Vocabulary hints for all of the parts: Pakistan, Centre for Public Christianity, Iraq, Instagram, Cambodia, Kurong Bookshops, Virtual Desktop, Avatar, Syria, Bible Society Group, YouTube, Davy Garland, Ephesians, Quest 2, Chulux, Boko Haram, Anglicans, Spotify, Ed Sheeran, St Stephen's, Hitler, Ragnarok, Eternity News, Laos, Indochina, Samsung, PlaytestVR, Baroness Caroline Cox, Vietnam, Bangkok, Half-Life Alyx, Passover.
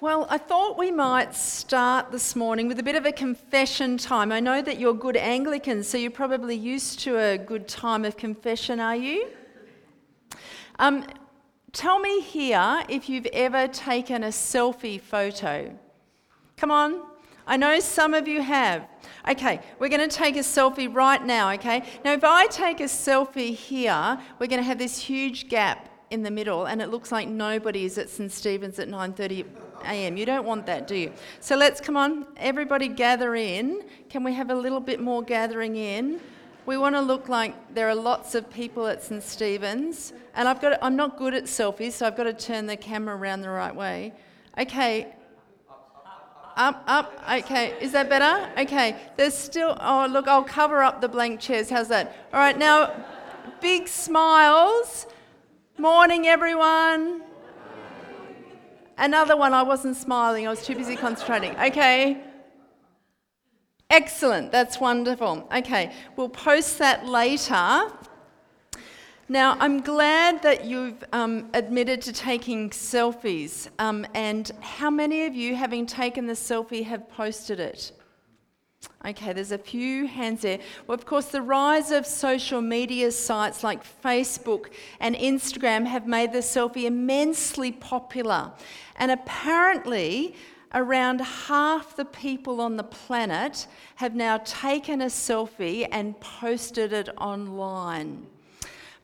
Well, I thought we might start this morning with a bit of a confession time. I know that you're good Anglicans, so you're probably used to a good time of confession, are you? Tell me here if you've ever taken a selfie photo. Come on. I know some of you have. Okay, we're going to take a selfie right now, okay? Now, if I take a selfie here, we're going to have this huge gap in the middle, and it looks like nobody is at St Stephen's at 9:30 a.m. You don't want that, do you? So let's, come on, everybody gather in. Can we have a little bit more gathering in? We want to look like there are lots of people at St Stephen's, and I'm not good at selfies, so I've got to turn the camera around the right way. Okay. Up, okay. Is that better? Okay. There's still, oh, look, I'll cover up the blank chairs. How's that? All right, now, big smiles. Morning, everyone. Another one, I wasn't smiling. I was too busy concentrating. Okay. Excellent. That's wonderful. Okay. We'll post that later. Now, I'm glad that you've admitted to taking selfies, and how many of you, having taken the selfie, have posted it? Okay, there's a few hands there. Well, of course, the rise of social media sites like Facebook and Instagram have made the selfie immensely popular, and apparently around half the people on the planet have now taken a selfie and posted it online.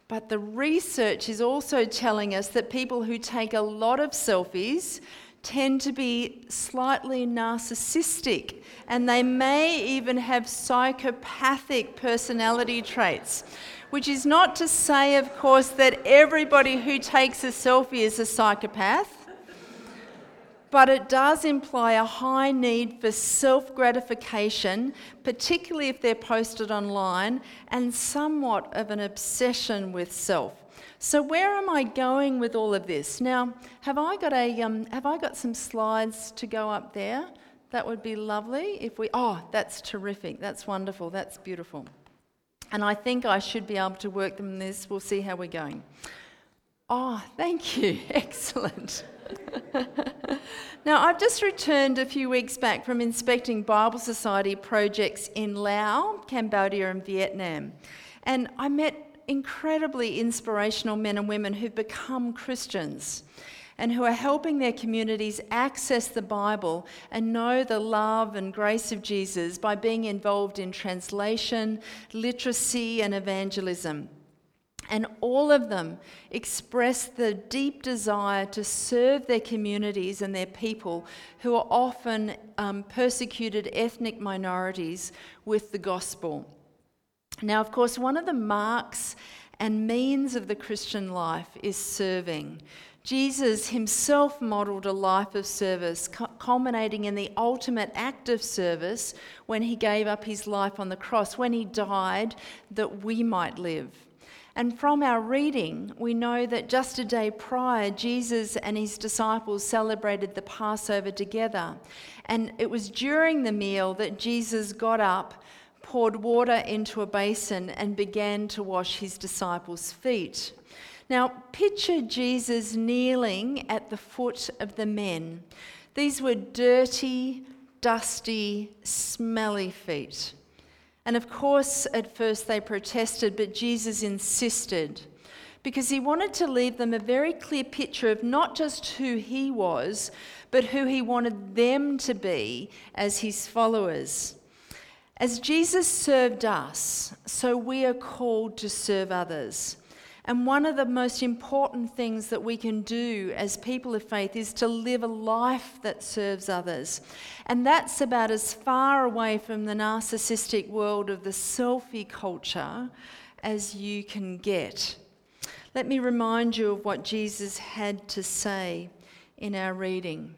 But the research is also telling us that people who take a lot of selfies tend to be slightly narcissistic, and they may even have psychopathic personality traits, which is not to say, of course, that everybody who takes a selfie is a psychopath, but it does imply a high need for self-gratification, particularly if they're posted online, and somewhat of an obsession with self. So where am I going with all of this? Now, have I got some slides to go up there? That would be lovely if we... Oh, that's terrific. That's wonderful. That's beautiful. And I think I should be able to work them this. We'll see how we're going. Oh, thank you. Excellent. Now, I've just returned a few weeks back from inspecting Bible Society projects in Laos, Cambodia and Vietnam, and I met incredibly inspirational men and women who've become Christians and who are helping their communities access the Bible and know the love and grace of Jesus by being involved in translation, literacy and evangelism. And all of them express the deep desire to serve their communities and their people, who are often persecuted ethnic minorities, with the gospel. Now, of course, one of the marks and means of the Christian life is serving. Jesus himself modelled a life of service, culminating in the ultimate act of service when he gave up his life on the cross, when he died that we might live. And from our reading, we know that just a day prior, Jesus and his disciples celebrated the Passover together. And it was during the meal that Jesus got up, poured water into a basin, and began to wash his disciples' feet. Now, picture Jesus kneeling at the foot of the men. These were dirty, dusty, smelly feet. And of course, at first they protested, but Jesus insisted, because he wanted to leave them a very clear picture of not just who he was, but who he wanted them to be as his followers. As Jesus served us, so we are called to serve others. And one of the most important things that we can do as people of faith is to live a life that serves others. And that's about as far away from the narcissistic world of the selfie culture as you can get. Let me remind you of what Jesus had to say in our reading.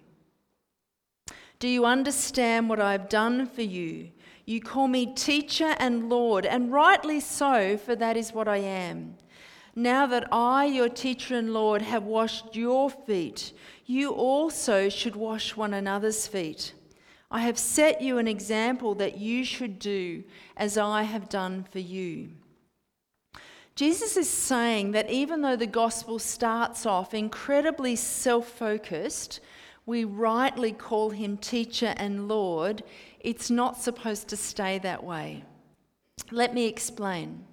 "Do you understand what I've done for you? You call me teacher and Lord, and rightly so, for that is what I am. Now that I, your teacher and Lord, have washed your feet, you also should wash one another's feet. I have set you an example that you should do as I have done for you." Jesus is saying that even though the gospel starts off incredibly self-focused, we rightly call him teacher and Lord, it's not supposed to stay that way. Let me explain.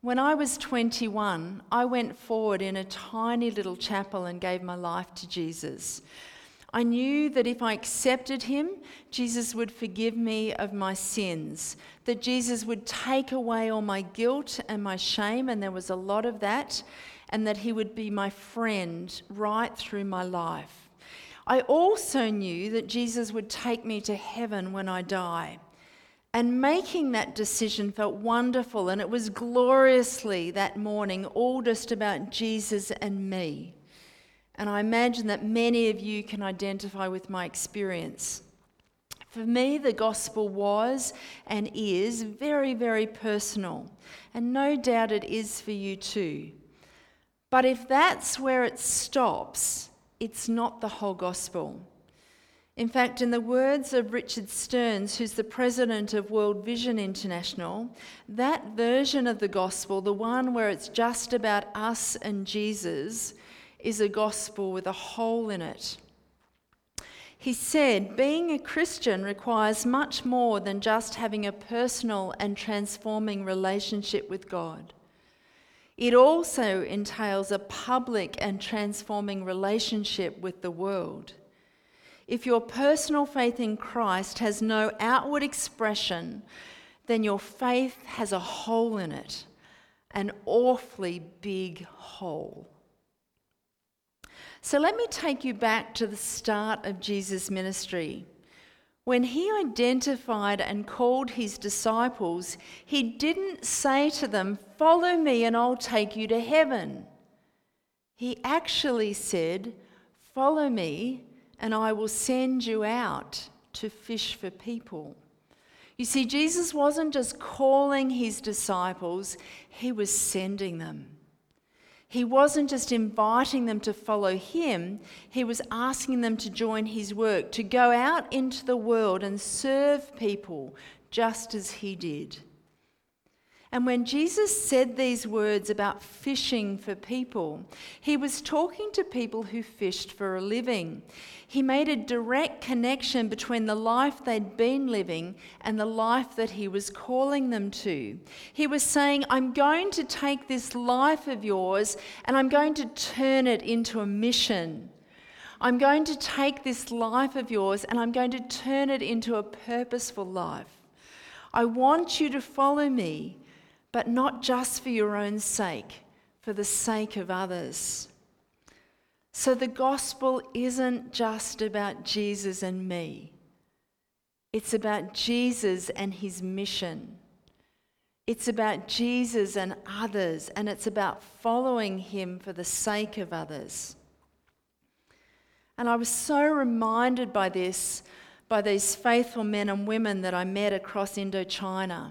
When I was 21, I went forward in a tiny little chapel and gave my life to Jesus. I knew that if I accepted him, Jesus would forgive me of my sins, that Jesus would take away all my guilt and my shame, and there was a lot of that, and that he would be my friend right through my life. I also knew that Jesus would take me to heaven when I die. And making that decision felt wonderful, and it was gloriously that morning all just about Jesus and me. And I imagine that many of you can identify with my experience. For me, the gospel was and is very, very personal, and no doubt it is for you too. But if that's where it stops, it's not the whole gospel. In fact, in the words of Richard Stearns, who's the president of World Vision International, that version of the gospel, the one where it's just about us and Jesus, is a gospel with a hole in it. He said, being a Christian requires much more than just having a personal and transforming relationship with God. It also entails a public and transforming relationship with the world. If your personal faith in Christ has no outward expression, then your faith has a hole in it, an awfully big hole. So let me take you back to the start of Jesus' ministry. When he identified and called his disciples, he didn't say to them, "Follow me and I'll take you to heaven." He actually said, "Follow me and I will send you out to fish for people." You see, Jesus wasn't just calling his disciples, he was sending them. He wasn't just inviting them to follow him, he was asking them to join his work, to go out into the world and serve people just as he did. And when Jesus said these words about fishing for people, he was talking to people who fished for a living. He made a direct connection between the life they'd been living and the life that he was calling them to. He was saying, "I'm going to take this life of yours and I'm going to turn it into a mission. I'm going to take this life of yours and I'm going to turn it into a purposeful life. I want you to follow me, but not just for your own sake, for the sake of others." So the gospel isn't just about Jesus and me. It's about Jesus and his mission. It's about Jesus and others, and it's about following him for the sake of others. And I was so reminded by this, by these faithful men and women that I met across Indochina.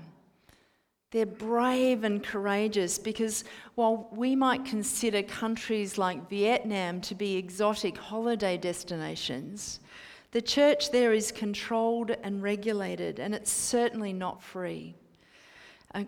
They're brave and courageous because while we might consider countries like Vietnam to be exotic holiday destinations, the church there is controlled and regulated, and it's certainly not free.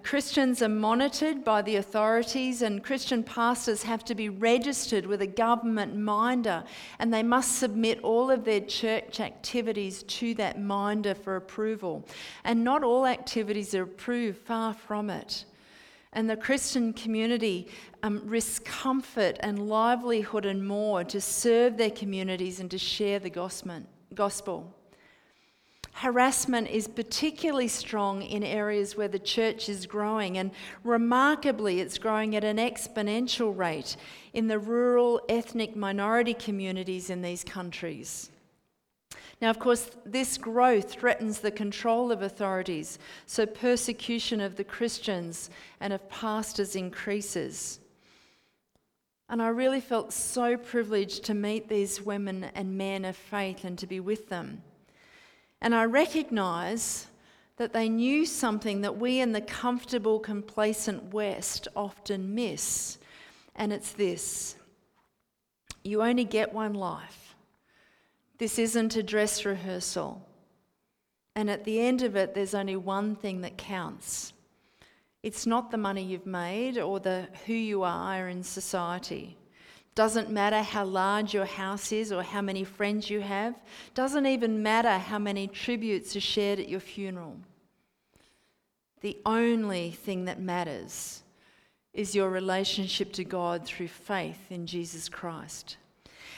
Christians are monitored by the authorities, and Christian pastors have to be registered with a government minder, and they must submit all of their church activities to that minder for approval. And not all activities are approved, far from it. And the Christian community risks comfort and livelihood and more to serve their communities and to share the gospel. Harassment is particularly strong in areas where the church is growing, and remarkably it's growing at an exponential rate in the rural ethnic minority communities in these countries. Now, of course, this growth threatens the control of authorities, so persecution of the Christians and of pastors increases. And I really felt so privileged to meet these women and men of faith and to be with them. And I recognise that they knew something that we in the comfortable, complacent West often miss, and it's this: you only get one life. This isn't a dress rehearsal. And at the end of it, there's only one thing that counts. It's not the money you've made or who you are in society. Doesn't matter how large your house is or how many friends you have. Doesn't even matter how many tributes are shared at your funeral. The only thing that matters is your relationship to God through faith in Jesus Christ.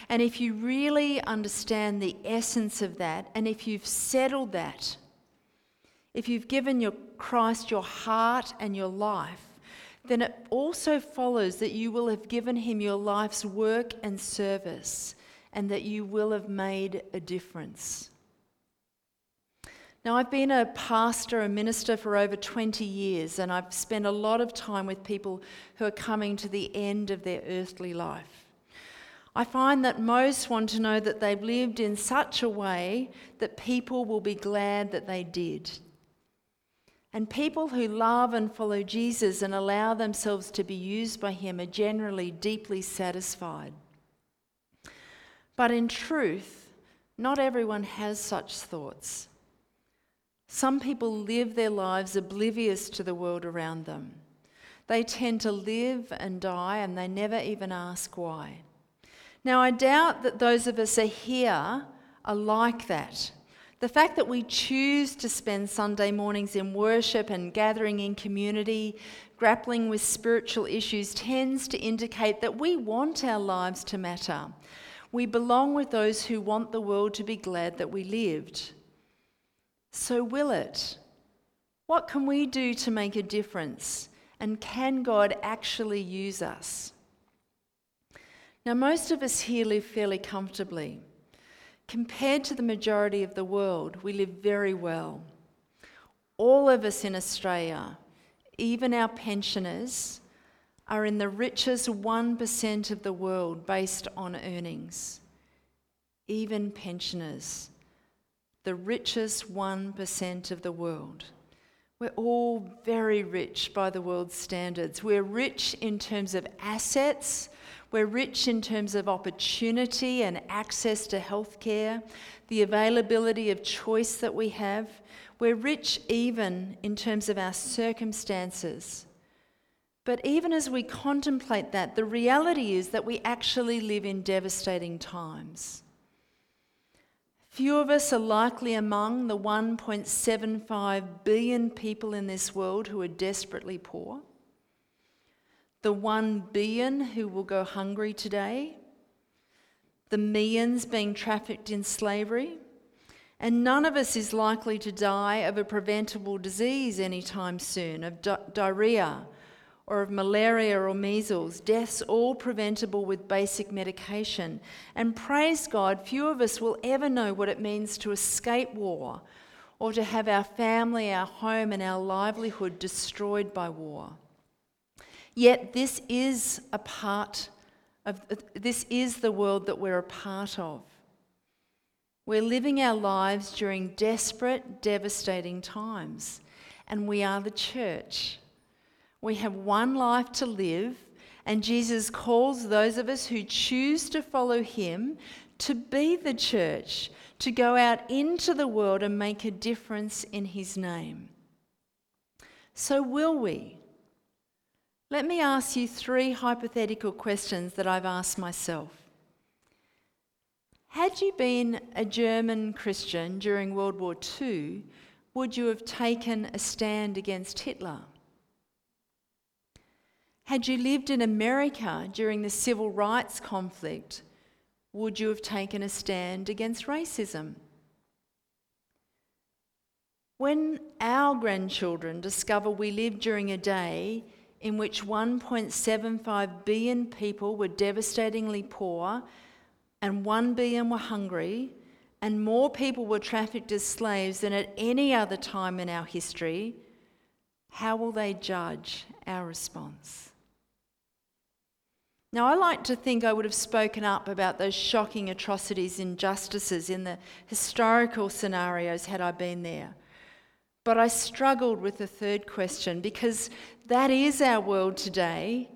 And if you really understand the essence of that, and if you've settled that, if you've given your Christ your heart and your life, then it also follows that you will have given him your life's work and service, and that you will have made a difference. Now, I've been a pastor, a minister for over 20 years, and I've spent a lot of time with people who are coming to the end of their earthly life. I find that most want to know that they've lived in such a way that people will be glad that they did. And people who love and follow Jesus and allow themselves to be used by him are generally deeply satisfied. But in truth, not everyone has such thoughts. Some people live their lives oblivious to the world around them. They tend to live and die, and they never even ask why. Now, I doubt that those of us here are like that. The fact that we choose to spend Sunday mornings in worship and gathering in community, grappling with spiritual issues, tends to indicate that we want our lives to matter. We belong with those who want the world to be glad that we lived. So will it? What can we do to make a difference? And can God actually use us? Now, most of us here live fairly comfortably. Compared to the majority of the world, we live very well. All of us in Australia, even our pensioners, are in the richest 1% of the world based on earnings. Even pensioners, the richest 1% of the world. We're all very rich by the world's standards. We're rich in terms of assets. We're rich in terms of opportunity and access to healthcare, the availability of choice that we have. We're rich even in terms of our circumstances. But even as we contemplate that, the reality is that we actually live in devastating times. Few of us are likely among the 1.75 billion people in this world who are desperately poor. The 1 billion who will go hungry today, the millions being trafficked in slavery, and none of us is likely to die of a preventable disease anytime soon, of diarrhea or of malaria or measles, deaths all preventable with basic medication. And praise God, few of us will ever know what it means to escape war or to have our family, our home, and our livelihood destroyed by war. Yet this is the world that we're a part of. We're living our lives during desperate, devastating times, and we are the church. We have one life to live, and Jesus calls those of us who choose to follow him to be the church, to go out into the world and make a difference in his name. So will we? Let me ask you three hypothetical questions that I've asked myself. Had you been a German Christian during World War II, would you have taken a stand against Hitler? Had you lived in America during the civil rights conflict, would you have taken a stand against racism? When our grandchildren discover we lived during a day in which 1.75 billion people were devastatingly poor and 1 billion were hungry and more people were trafficked as slaves than at any other time in our history, how will they judge our response? Now, I like to think I would have spoken up about those shocking atrocities, injustices in the historical scenarios had I been there. But I struggled with the third question, because that is our world today,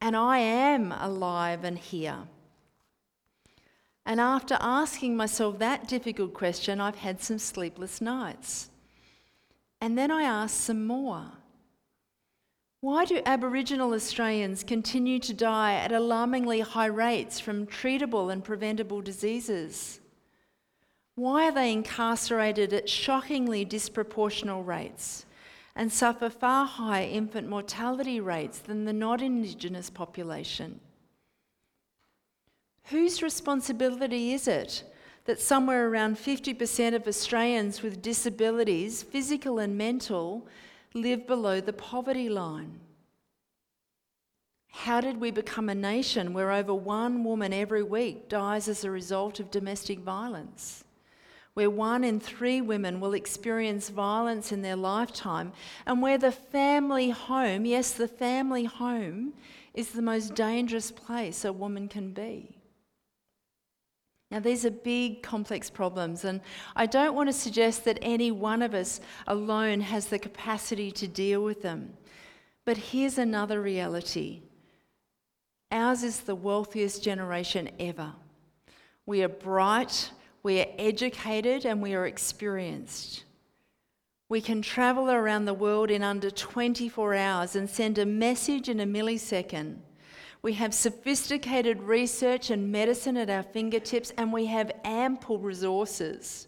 and I am alive and here. And after asking myself that difficult question, I've had some sleepless nights. And then I asked some more. Why do Aboriginal Australians continue to die at alarmingly high rates from treatable and preventable diseases? Why are they incarcerated at shockingly disproportional rates and suffer far higher infant mortality rates than the non-Indigenous population? Whose responsibility is it that somewhere around 50% of Australians with disabilities, physical and mental, live below the poverty line? How did we become a nation where over one woman every week dies as a result of domestic violence? Where 1 in 3 women will experience violence in their lifetime, and where the family home, yes, the family home, is the most dangerous place a woman can be? Now, these are big, complex problems, and I don't want to suggest that any one of us alone has the capacity to deal with them. But here's another reality. Ours is the wealthiest generation ever. We are bright, we are educated, and we are experienced. We can travel around the world in under 24 hours and send a message in a millisecond. We have sophisticated research and medicine at our fingertips, and we have ample resources.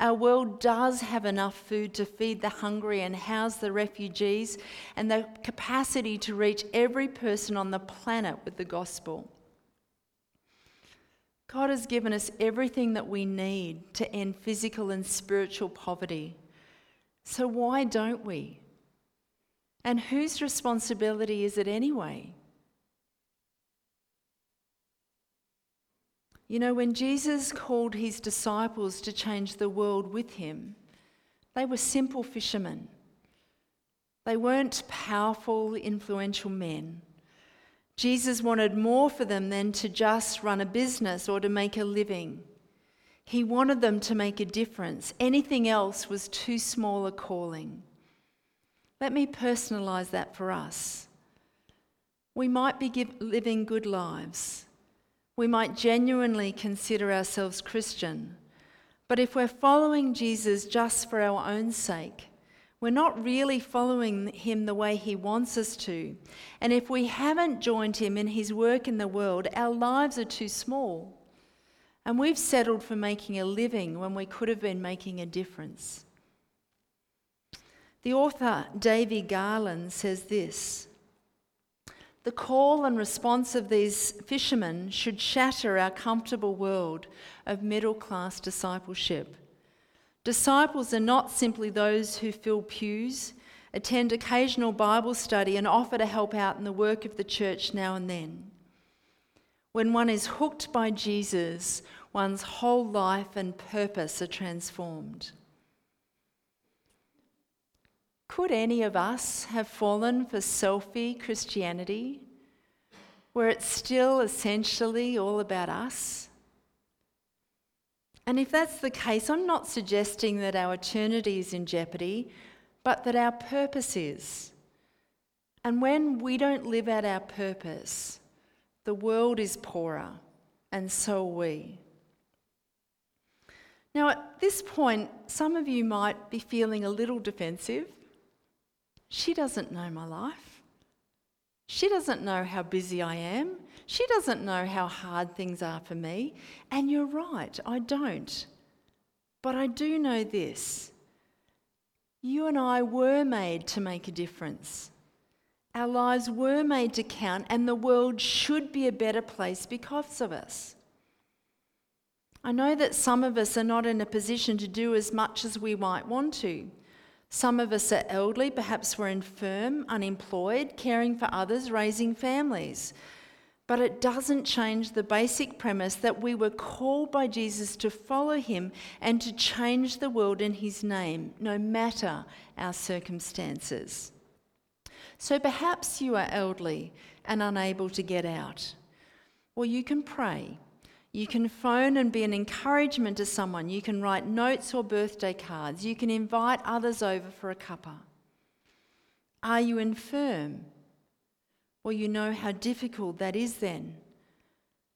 Our world does have enough food to feed the hungry and house the refugees, and the capacity to reach every person on the planet with the gospel. God has given us everything that we need to end physical and spiritual poverty. So why don't we? And whose responsibility is it anyway? You know, when Jesus called his disciples to change the world with him, they were simple fishermen. They weren't powerful, influential men. Jesus wanted more for them than to just run a business or to make a living. He wanted them to make a difference. Anything else was too small a calling. Let me personalise that for us. We might be living good lives. We might genuinely consider ourselves Christian, but if we're following Jesus just for our own sake, we're not really following him the way he wants us to. And if we haven't joined him in his work in the world, our lives are too small. And we've settled for making a living when we could have been making a difference. The author Davy Garland says this: "The call and response of these fishermen should shatter our comfortable world of middle-class discipleship. Disciples are not simply those who fill pews, attend occasional Bible study, and offer to help out in the work of the church now and then. When one is hooked by Jesus, one's whole life and purpose are transformed." Could any of us have fallen for selfie Christianity, where it's still essentially all about us? And if that's the case, I'm not suggesting that our eternity is in jeopardy, but that our purpose is. And when we don't live out our purpose, the world is poorer, and so are we. Now, at this point, some of you might be feeling a little defensive. She doesn't know my life. She doesn't know how busy I am. She doesn't know how hard things are for me. And you're right, I don't. But I do know this. You and I were made to make a difference. Our lives were made to count, and the world should be a better place because of us. I know that some of us are not in a position to do as much as we might want to. Some of us are elderly, perhaps we're infirm, unemployed, caring for others, raising families. But it doesn't change the basic premise that we were called by Jesus to follow him and to change the world in his name, no matter our circumstances. So perhaps you are elderly and unable to get out. Well, you can pray. You can phone and be an encouragement to someone. You can write notes or birthday cards. You can invite others over for a cuppa. Are you infirm? Well, you know how difficult that is then.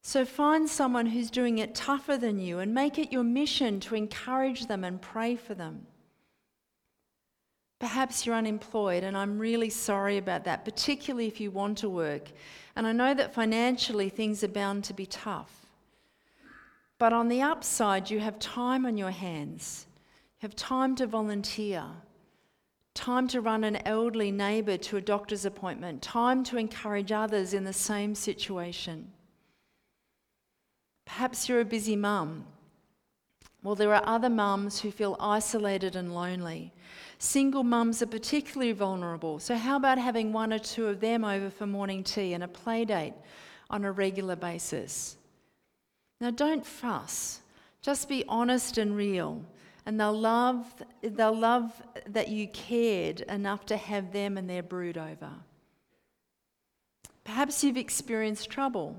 So find someone who's doing it tougher than you and make it your mission to encourage them and pray for them. Perhaps you're unemployed, and I'm really sorry about that, particularly if you want to work. And I know that financially things are bound to be tough. But on the upside, you have time on your hands. You have time to volunteer, time to run an elderly neighbour to a doctor's appointment, time to encourage others in the same situation. Perhaps you're a busy mum. Well, there are other mums who feel isolated and lonely. Single mums are particularly vulnerable, so how about having one or two of them over for morning tea and a play date on a regular basis? Now, don't fuss. Just be honest and real, and they'll love that you cared enough to have them and their brood over. Perhaps you've experienced trouble.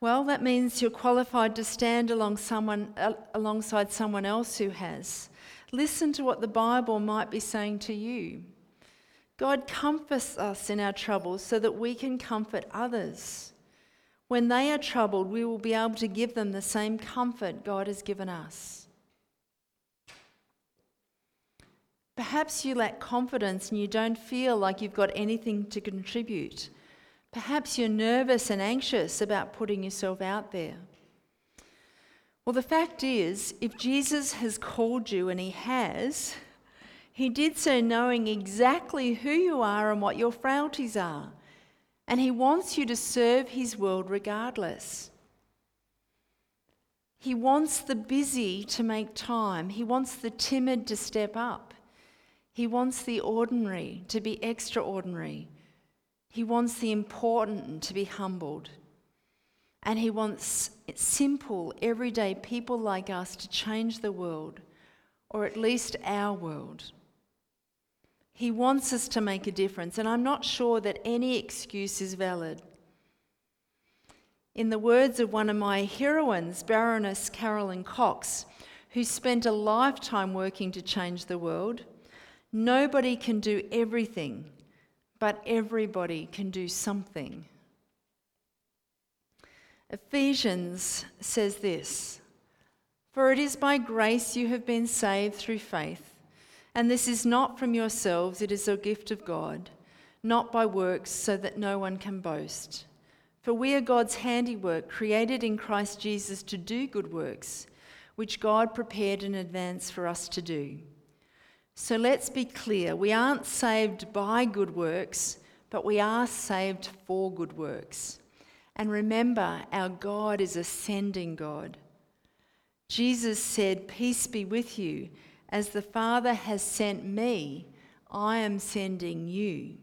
Well, that means you're qualified to stand alongside someone else who has. Listen to what the Bible might be saying to you. God comforts us in our troubles so that we can comfort others. When they are troubled, we will be able to give them the same comfort God has given us. Perhaps you lack confidence and you don't feel like you've got anything to contribute. Perhaps you're nervous and anxious about putting yourself out there. Well, the fact is, if Jesus has called you, and he has, he did so knowing exactly who you are and what your frailties are. And he wants you to serve his world regardless. He wants the busy to make time. He wants the timid to step up. He wants the ordinary to be extraordinary. He wants the important to be humbled. And he wants simple, everyday people like us to change the world, or at least our world. He wants us to make a difference, and I'm not sure that any excuse is valid. In the words of one of my heroines, Baroness Caroline Cox, who spent a lifetime working to change the world, nobody can do everything, but everybody can do something. Ephesians says this, "For it is by grace you have been saved through faith, and this is not from yourselves, it is a gift of God, not by works, so that no one can boast. For we are God's handiwork, created in Christ Jesus to do good works, which God prepared in advance for us to do." So let's be clear, we aren't saved by good works, but we are saved for good works. And remember, our God is a sending God. Jesus said, "Peace be with you. As the Father has sent me, I am sending you."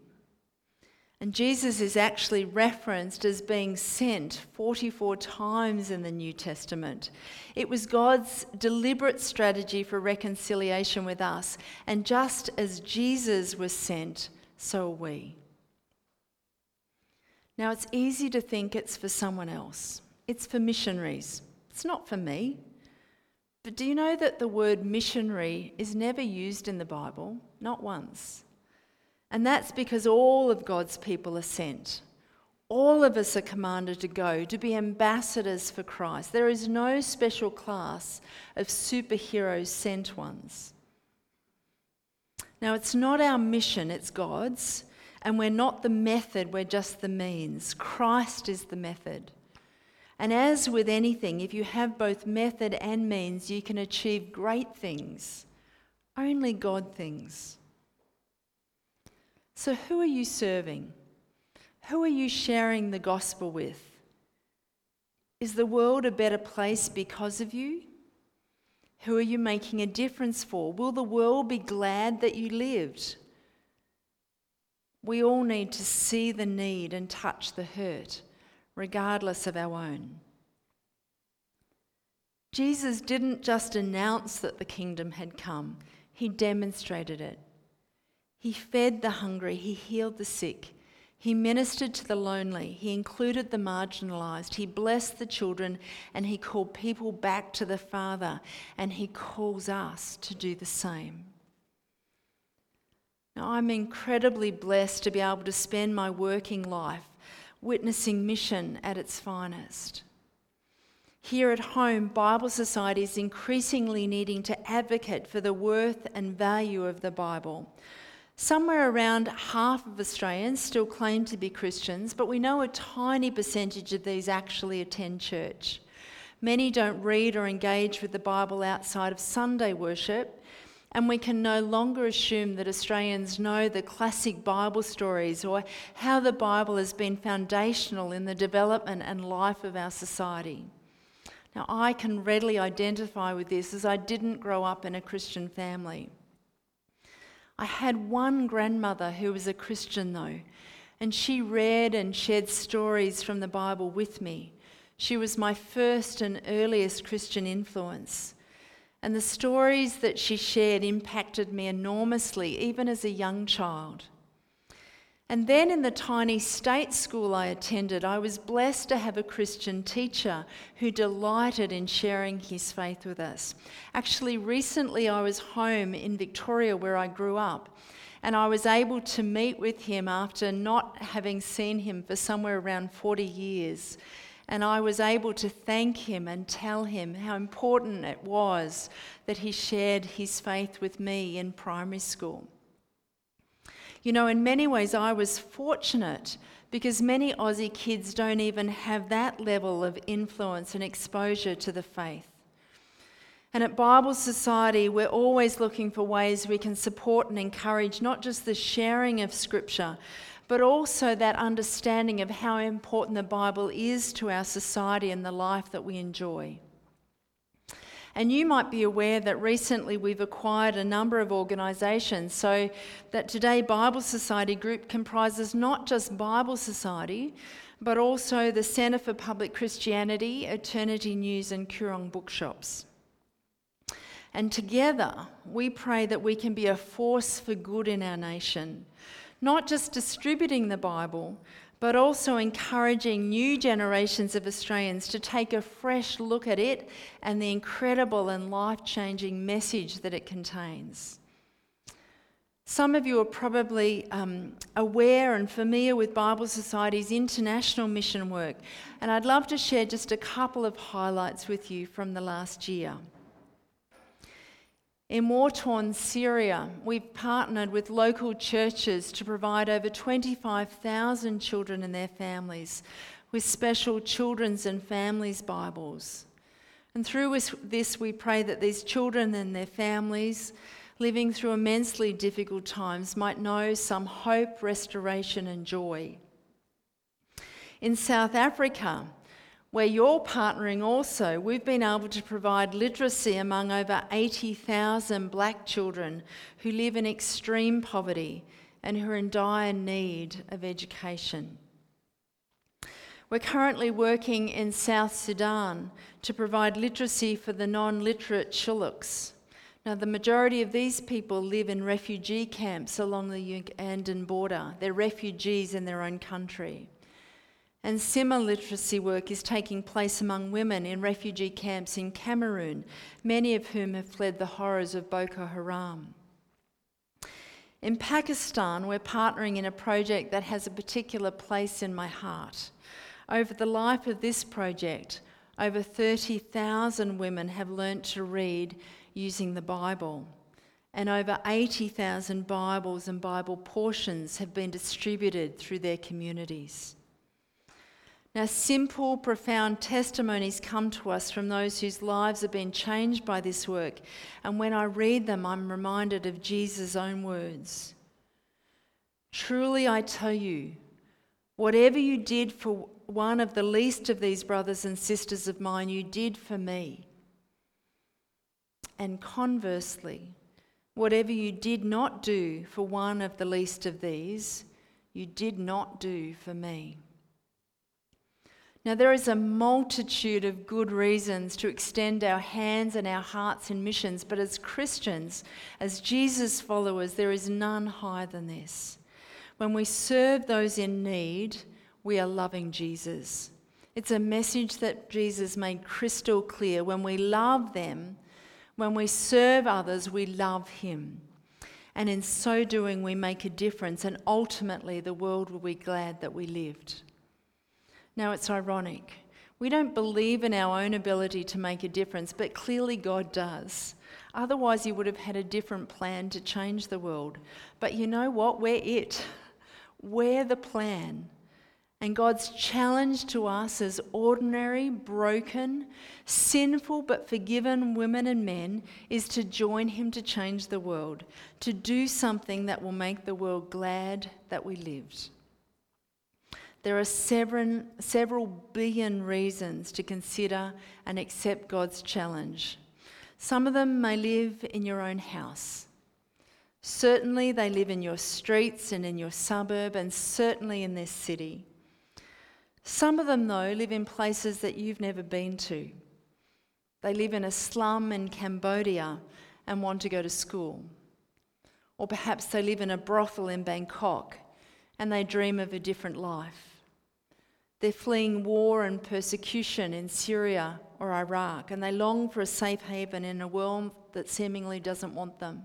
And Jesus is actually referenced as being sent 44 times in the New Testament. It was God's deliberate strategy for reconciliation with us, and just as Jesus was sent, so are we. Now, it's easy to think it's for someone else. It's for missionaries. It's not for me. But do you know that the word missionary is never used in the Bible? Not once. And that's because all of God's people are sent. All of us are commanded to go, to be ambassadors for Christ. There is no special class of superheroes, sent ones. Now, it's not our mission, it's God's, and we're not the method, we're just the means. Christ is the method. And as with anything, if you have both method and means, you can achieve great things, only God things. So who are you serving? Who are you sharing the gospel with? Is the world a better place because of you? Who are you making a difference for? Will the world be glad that you lived? We all need to see the need and touch the hurt, regardless of our own. Jesus didn't just announce that the kingdom had come, he demonstrated it. He fed the hungry, he healed the sick, he ministered to the lonely, he included the marginalised, he blessed the children, and he called people back to the Father, and he calls us to do the same. Now, I'm incredibly blessed to be able to spend my working life witnessing mission at its finest. Here at home, Bible Society is increasingly needing to advocate for the worth and value of the Bible. Somewhere around half of Australians still claim to be Christians, but we know a tiny percentage of these actually attend church. Many don't read or engage with the Bible outside of Sunday worship, and we can no longer assume that Australians know the classic Bible stories or how the Bible has been foundational in the development and life of our society. Now, I can readily identify with this as I didn't grow up in a Christian family. I had one grandmother who was a Christian though, and she read and shared stories from the Bible with me. She was my first and earliest Christian influence. And the stories that she shared impacted me enormously, even as a young child. And then in the tiny state school I attended, I was blessed to have a Christian teacher who delighted in sharing his faith with us. Actually, recently I was home in Victoria where I grew up, and I was able to meet with him after not having seen him for somewhere around 40 years. And I was able to thank him and tell him how important it was that he shared his faith with me in primary school. You know, in many ways I was fortunate because many Aussie kids don't even have that level of influence and exposure to the faith. And at Bible Society, we're always looking for ways we can support and encourage not just the sharing of Scripture, but also that understanding of how important the Bible is to our society and the life that we enjoy. And you might be aware that recently we've acquired a number of organisations, so that today Bible Society Group comprises not just Bible Society, but also the Centre for Public Christianity, Eternity News and Kurong Bookshops. And together we pray that we can be a force for good in our nation, not just distributing the Bible, but also encouraging new generations of Australians to take a fresh look at it and the incredible and life-changing message that it contains. Some of you are probably aware and familiar with Bible Society's international mission work, and I'd love to share just a couple of highlights with you from the last year. In war-torn Syria, we've partnered with local churches to provide over 25,000 children and their families with special children's and families' Bibles. And through this, we pray that these children and their families, living through immensely difficult times, might know some hope, restoration, and joy. In South Africa, where you're partnering also, we've been able to provide literacy among over 80,000 black children who live in extreme poverty and who are in dire need of education. We're currently working in South Sudan to provide literacy for the non-literate Chulux. Now, the majority of these people live in refugee camps along the Ugandan border. They're refugees in their own country. And similar literacy work is taking place among women in refugee camps in Cameroon, many of whom have fled the horrors of Boko Haram. In Pakistan, we're partnering in a project that has a particular place in my heart. Over the life of this project, over 30,000 women have learnt to read using the Bible, and over 80,000 Bibles and Bible portions have been distributed through their communities. Now, simple, profound testimonies come to us from those whose lives have been changed by this work, and when I read them, I'm reminded of Jesus' own words. "Truly I tell you, whatever you did for one of the least of these brothers and sisters of mine, you did for me. And conversely, whatever you did not do for one of the least of these, you did not do for me." Now, there is a multitude of good reasons to extend our hands and our hearts in missions, but as Christians, as Jesus' followers, there is none higher than this. When we serve those in need, we are loving Jesus. It's a message that Jesus made crystal clear. When we love them, when we serve others, we love him. And in so doing, we make a difference, and ultimately the world will be glad that we lived. Now, it's ironic. We don't believe in our own ability to make a difference, but clearly God does. Otherwise, he would have had a different plan to change the world. But you know what? We're it. We're the plan. And God's challenge to us as ordinary, broken, sinful but forgiven women and men is to join him to change the world, to do something that will make the world glad that we lived. There are several billion reasons to consider and accept God's challenge. Some of them may live in your own house. Certainly they live in your streets and in your suburb, and certainly in this city. Some of them, though, live in places that you've never been to. They live in a slum in Cambodia and want to go to school. Or perhaps they live in a brothel in Bangkok and they dream of a different life. They're fleeing war and persecution in Syria or Iraq, and they long for a safe haven in a world that seemingly doesn't want them.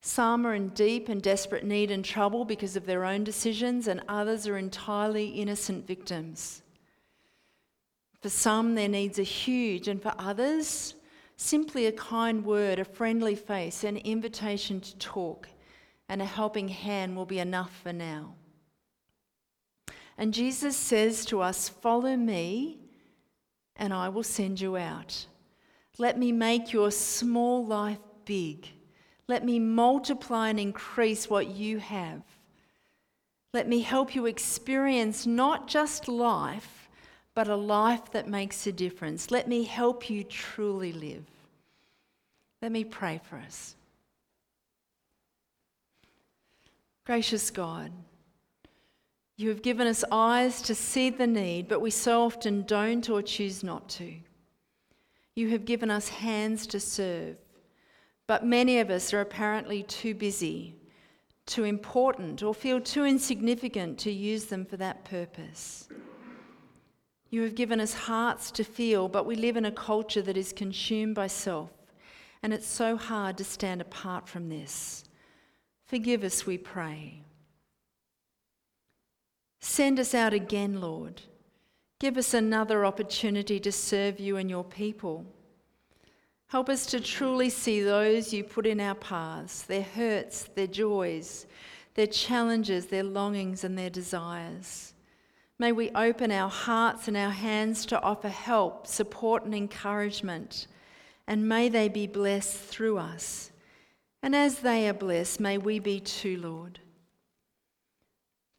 Some are in deep and desperate need and trouble because of their own decisions, and others are entirely innocent victims. For some, their needs are huge, and for others, simply a kind word, a friendly face, an invitation to talk, and a helping hand will be enough for now. And Jesus says to us, "Follow me, and I will send you out. Let me make your small life big. Let me multiply and increase what you have. Let me help you experience not just life, but a life that makes a difference. Let me help you truly live." Let me pray for us. Gracious God, you have given us eyes to see the need, but we so often don't or choose not to. You have given us hands to serve, but many of us are apparently too busy, too important, or feel too insignificant to use them for that purpose. You have given us hearts to feel, but we live in a culture that is consumed by self, and it's so hard to stand apart from this. Forgive us, we pray. Send us out again, Lord. Give us another opportunity to serve you and your people. Help us to truly see those you put in our paths, their hurts, their joys, their challenges, their longings and their desires. May we open our hearts and our hands to offer help, support and encouragement, and may they be blessed through us. And as they are blessed, may we be too, Lord.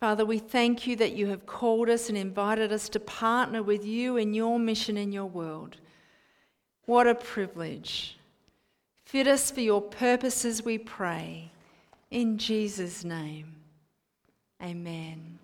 Father, we thank you that you have called us and invited us to partner with you in your mission in your world. What a privilege. Fit us for your purposes, we pray. In Jesus' name, amen.